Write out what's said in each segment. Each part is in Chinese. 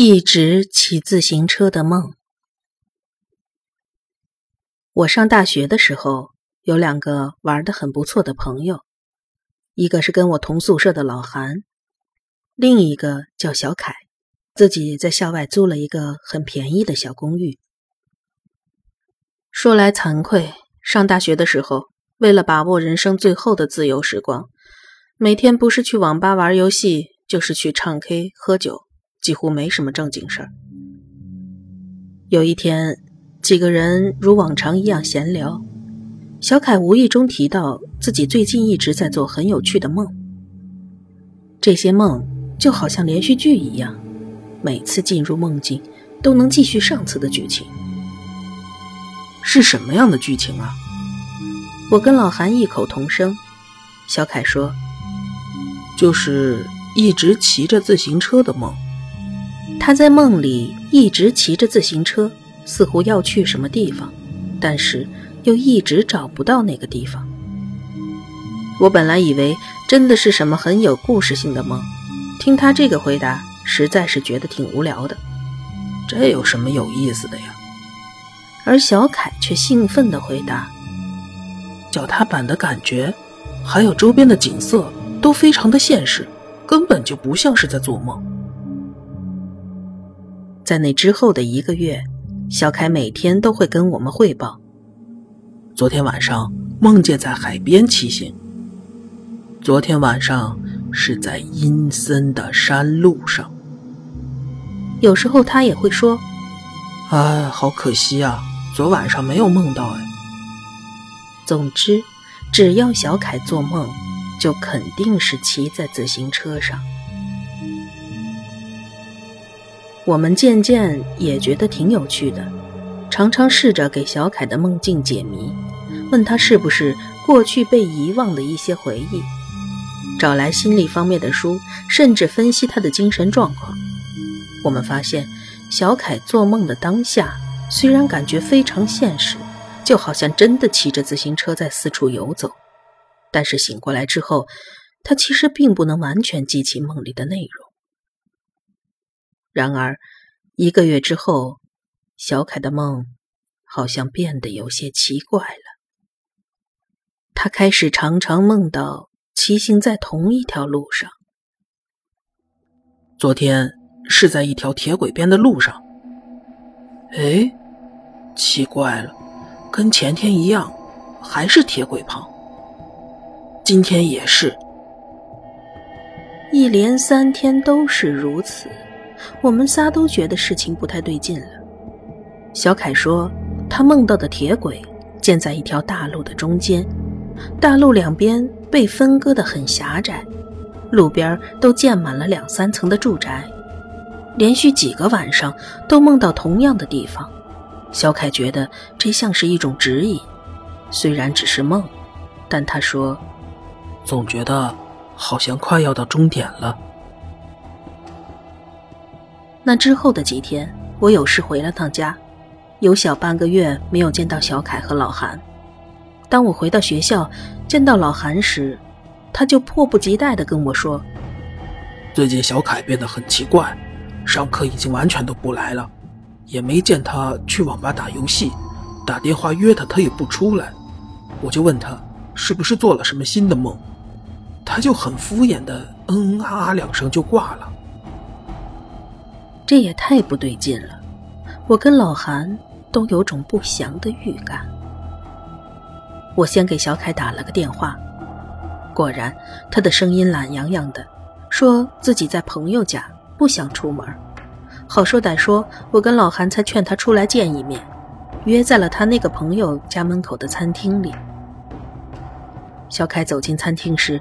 一直骑自行车的梦。我上大学的时候，有两个玩得很不错的朋友，一个是跟我同宿舍的老韩，另一个叫小凯，自己在校外租了一个很便宜的小公寓。说来惭愧，上大学的时候，为了把握人生最后的自由时光，每天不是去网吧玩游戏，就是去唱 K 喝酒，几乎没什么正经事儿。有一天，几个人如往常一样闲聊，小凯无意中提到自己最近一直在做很有趣的梦，这些梦就好像连续剧一样，每次进入梦境都能继续上次的剧情。是什么样的剧情啊？我跟老韩异口同声。小凯说，就是一直骑着自行车的梦。他在梦里一直骑着自行车，似乎要去什么地方，但是又一直找不到那个地方。我本来以为真的是什么很有故事性的梦，听他这个回答实在是觉得挺无聊的。这有什么有意思的呀？而小凯却兴奋地回答，脚踏板的感觉还有周边的景色都非常的现实，根本就不像是在做梦。在那之后的一个月，小凯每天都会跟我们汇报，昨天晚上梦见在海边骑行，昨天晚上是在阴森的山路上。有时候他也会说，哎，好可惜啊，昨晚上没有梦到哎。总之，只要小凯做梦，就肯定是骑在自行车上。我们渐渐也觉得挺有趣的，常常试着给小凯的梦境解谜，问他是不是过去被遗忘的一些回忆，找来心理方面的书，甚至分析他的精神状况。我们发现，小凯做梦的当下，虽然感觉非常现实，就好像真的骑着自行车在四处游走，但是醒过来之后，他其实并不能完全记起梦里的内容。然而，一个月之后，小凯的梦好像变得有些奇怪了。他开始常常梦到骑行在同一条路上。昨天是在一条铁轨边的路上。哎，奇怪了，跟前天一样，还是铁轨旁。今天也是。一连3天都是如此。我们仨都觉得事情不太对劲了。小凯说，他梦到的铁轨建在一条大路的中间，大路两边被分割得很狭窄，路边都建满了2-3层的住宅。连续几个晚上都梦到同样的地方，小凯觉得这像是一种指引，虽然只是梦，但他说，总觉得好像快要到终点了。那之后的几天，我有事回了趟家，有小半个月没有见到小凯和老韩。当我回到学校见到老韩时，他就迫不及待地跟我说，最近小凯变得很奇怪，上课已经完全都不来了，也没见他去网吧打游戏，打电话约他，他也不出来。我就问他是不是做了什么新的梦，他就很敷衍的嗯啊啊2声就挂了。这也太不对劲了，我跟老韩都有种不祥的预感。我先给小凯打了个电话，果然他的声音懒洋洋的，说自己在朋友家，不想出门。好说歹说，我跟老韩才劝他出来见一面，约在了他那个朋友家门口的餐厅里。小凯走进餐厅时，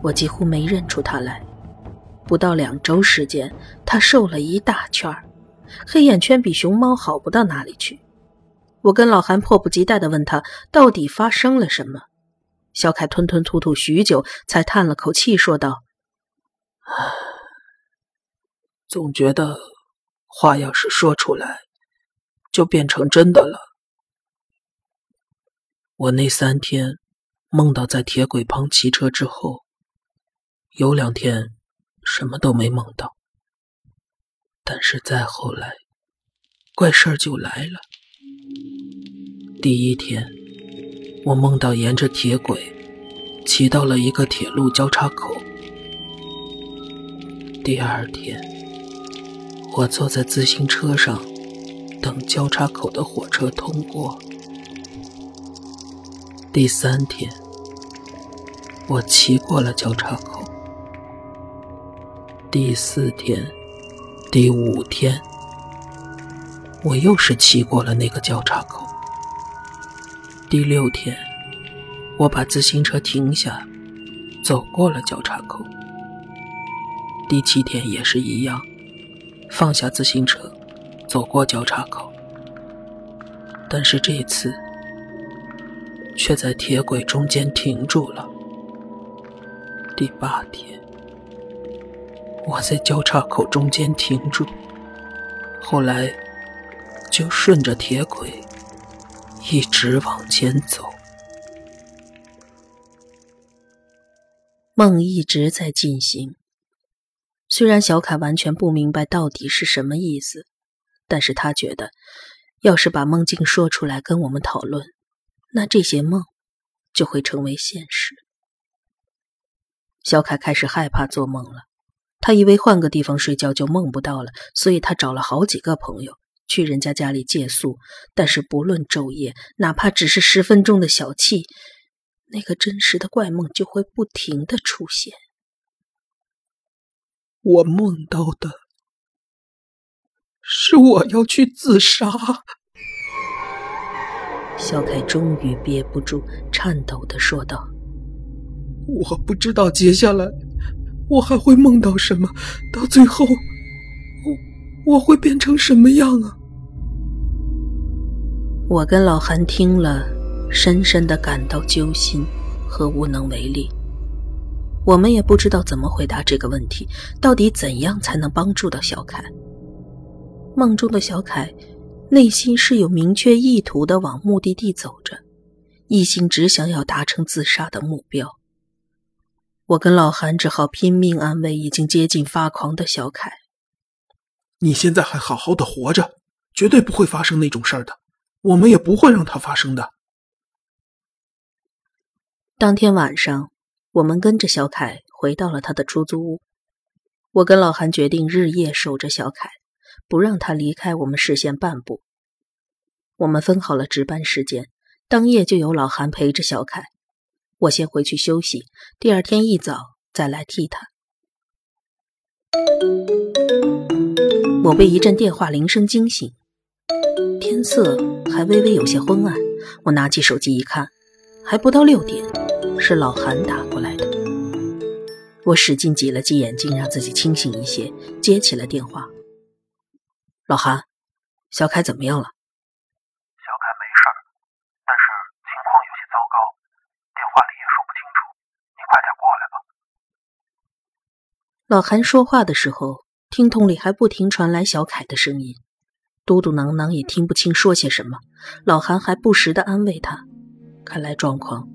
我几乎没认出他来。不到2周时间，他瘦了一大圈，黑眼圈比熊猫好不到哪里去。我跟老韩迫不及待地问他到底发生了什么。小凯吞吞吐吐许久，才叹了口气说道，总觉得话要是说出来就变成真的了。我那3天梦到在铁轨旁骑车之后，有2天什么都没梦到，但是再后来，怪事儿就来了。第一天，我梦到沿着铁轨骑到了一个铁路交叉口。第二天，我坐在自行车上等交叉口的火车通过。第三天，我骑过了交叉口。第四天，第五天，我又是骑过了那个交叉口。第六天，我把自行车停下，走过了交叉口。第七天也是一样，放下自行车，走过交叉口。但是这一次，却在铁轨中间停住了。第八天，我在交叉口中间停住，后来就顺着铁轨一直往前走。梦一直在进行，虽然小凯完全不明白到底是什么意思，但是他觉得要是把梦境说出来跟我们讨论，那这些梦就会成为现实。小凯开始害怕做梦了，他以为换个地方睡觉就梦不到了，所以他找了好几个朋友去人家家里借宿，但是不论昼夜，哪怕只是10分钟的小憩，那个真实的怪梦就会不停地出现。我梦到的是我要去自杀。小凯终于憋不住，颤抖地说道：我不知道接下来我还会梦到什么，到最后我会变成什么样啊？我跟老韩听了，深深地感到揪心和无能为力。我们也不知道怎么回答这个问题，到底怎样才能帮助到小凯？梦中的小凯，内心是有明确意图地往目的地走着，一心只想要达成自杀的目标。我跟老韩只好拼命安慰已经接近发狂的小凯。你现在还好好的活着，绝对不会发生那种事儿的，我们也不会让它发生的。当天晚上，我们跟着小凯回到了他的出租屋。我跟老韩决定日夜守着小凯，不让他离开我们视线半步。我们分好了值班时间，当夜就由老韩陪着小凯。我先回去休息，第二天一早再来替他。我被一阵电话铃声惊醒，天色还微微有些昏暗，我拿起手机一看，还不到6点，是老韩打过来的。我使劲挤了挤眼睛，让自己清醒一些，接起了电话。老韩，小凯怎么样了？小凯没事，但是情况有些糟糕，电话里也说不清楚，你快点过来吧。老韩说话的时候，听筒里还不停传来小凯的声音，嘟嘟囔囔也听不清说些什么，老韩还不时地安慰他，看来状况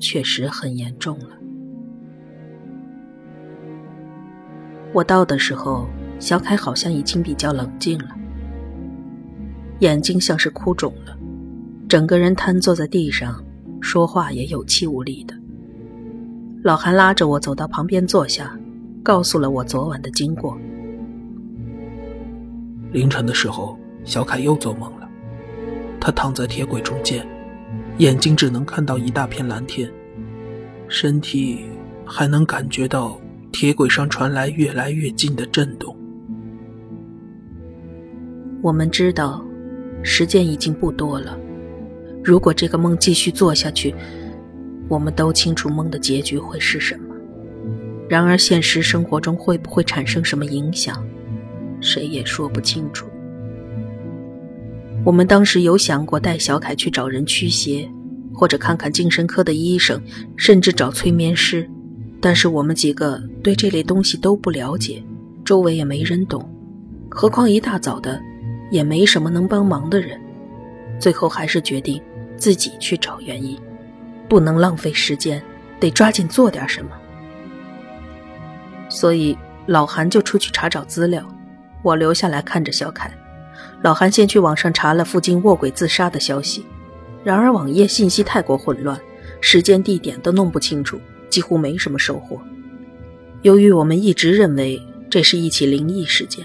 确实很严重了。我到的时候，小凯好像已经比较冷静了，眼睛像是哭肿了，整个人瘫坐在地上，说话也有气无力的。老韩拉着我走到旁边坐下，告诉了我昨晚的经过。凌晨的时候，小凯又做梦了，他躺在铁轨中间，眼睛只能看到一大片蓝天，身体还能感觉到铁轨上传来越来越近的震动。我们知道时间已经不多了，如果这个梦继续做下去，我们都清楚梦的结局会是什么。然而现实生活中会不会产生什么影响，谁也说不清楚。我们当时有想过带小凯去找人驱邪，或者看看精神科的医生，甚至找催眠师，但是我们几个对这类东西都不了解，周围也没人懂，何况一大早的也没什么能帮忙的人。最后还是决定自己去找原因，不能浪费时间，得抓紧做点什么。所以老韩就出去查找资料，我留下来看着小凯。老韩先去网上查了附近卧轨自杀的消息，然而网页信息太过混乱，时间地点都弄不清楚，几乎没什么收获。由于我们一直认为这是一起灵异事件，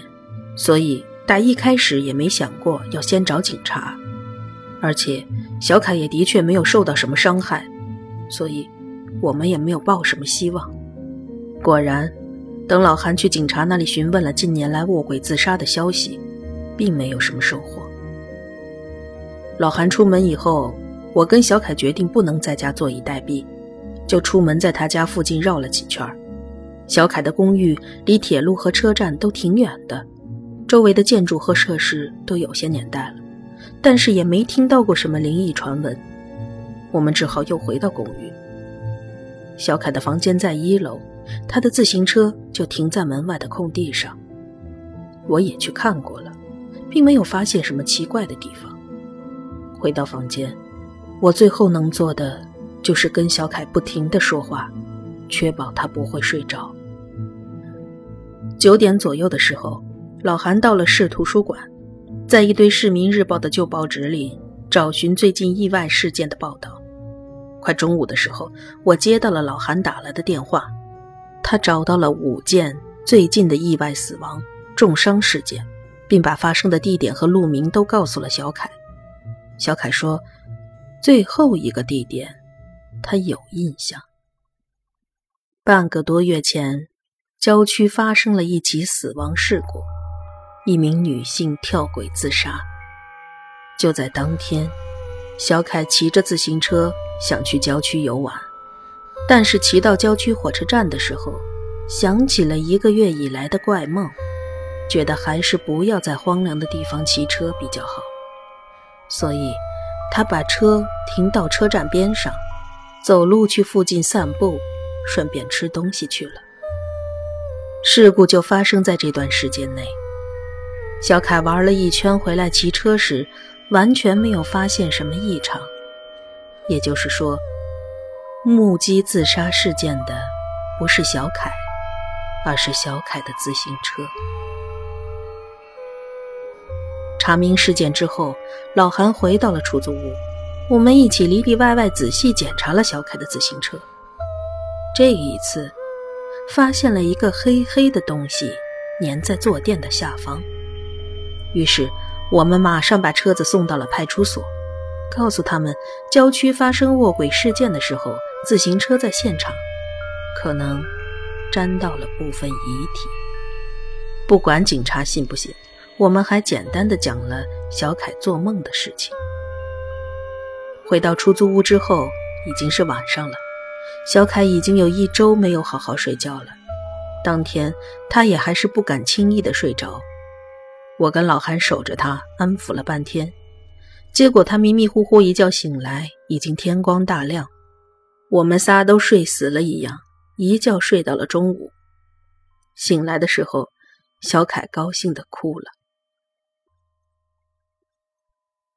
所以打一开始也没想过要先找警察，而且小凯也的确没有受到什么伤害，所以我们也没有抱什么希望。果然，等老韩去警察那里询问了近年来卧轨自杀的消息，并没有什么收获。老韩出门以后，我跟小凯决定不能在家坐以待毙，就出门在他家附近绕了几圈。小凯的公寓离铁路和车站都挺远的，周围的建筑和设施都有些年代了，但是也没听到过什么灵异传闻。我们只好又回到公寓。小凯的房间在1楼，他的自行车就停在门外的空地上。我也去看过了，并没有发现什么奇怪的地方。回到房间，我最后能做的就是跟小凯不停地说话，确保他不会睡着。9点左右的时候，老韩到了市图书馆，在一堆市民日报的旧报纸里找寻最近意外事件的报道。快中午的时候，我接到了老韩打来的电话，他找到了5件最近的意外死亡、重伤事件，并把发生的地点和路名都告诉了小凯。小凯说，最后一个地点他有印象。半个多月前，郊区发生了一起死亡事故，一名女性跳轨自杀。就在当天，小凯骑着自行车想去郊区游玩，但是骑到郊区火车站的时候，想起了1个月以来的怪梦，觉得还是不要在荒凉的地方骑车比较好，所以他把车停到车站边上，走路去附近散步，顺便吃东西去了。事故就发生在这段时间内。小凯玩了一圈回来，骑车时完全没有发现什么异常，也就是说，目击自杀事件的不是小凯，而是小凯的自行车。查明事件之后，老韩回到了出租屋，我们一起里里外外仔细检查了小凯的自行车。这一次发现了一个黑黑的东西粘在坐垫的下方，于是我们马上把车子送到了派出所，告诉他们郊区发生卧轨事件的时候，自行车在现场，可能沾到了部分遗体。不管警察信不信，我们还简单地讲了小凯做梦的事情。回到出租屋之后，已经是晚上了，小凯已经有1周没有好好睡觉了，当天他也还是不敢轻易地睡着。我跟老韩守着他，安抚了半天，结果他迷迷糊糊一觉醒来，已经天光大亮，我们仨都睡死了一样，一觉睡到了中午。醒来的时候，小凯高兴地哭了。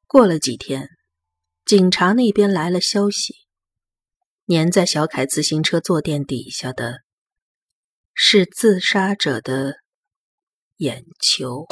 过了几天，警察那边来了消息，粘在小凯自行车坐垫底下的是自杀者的眼球。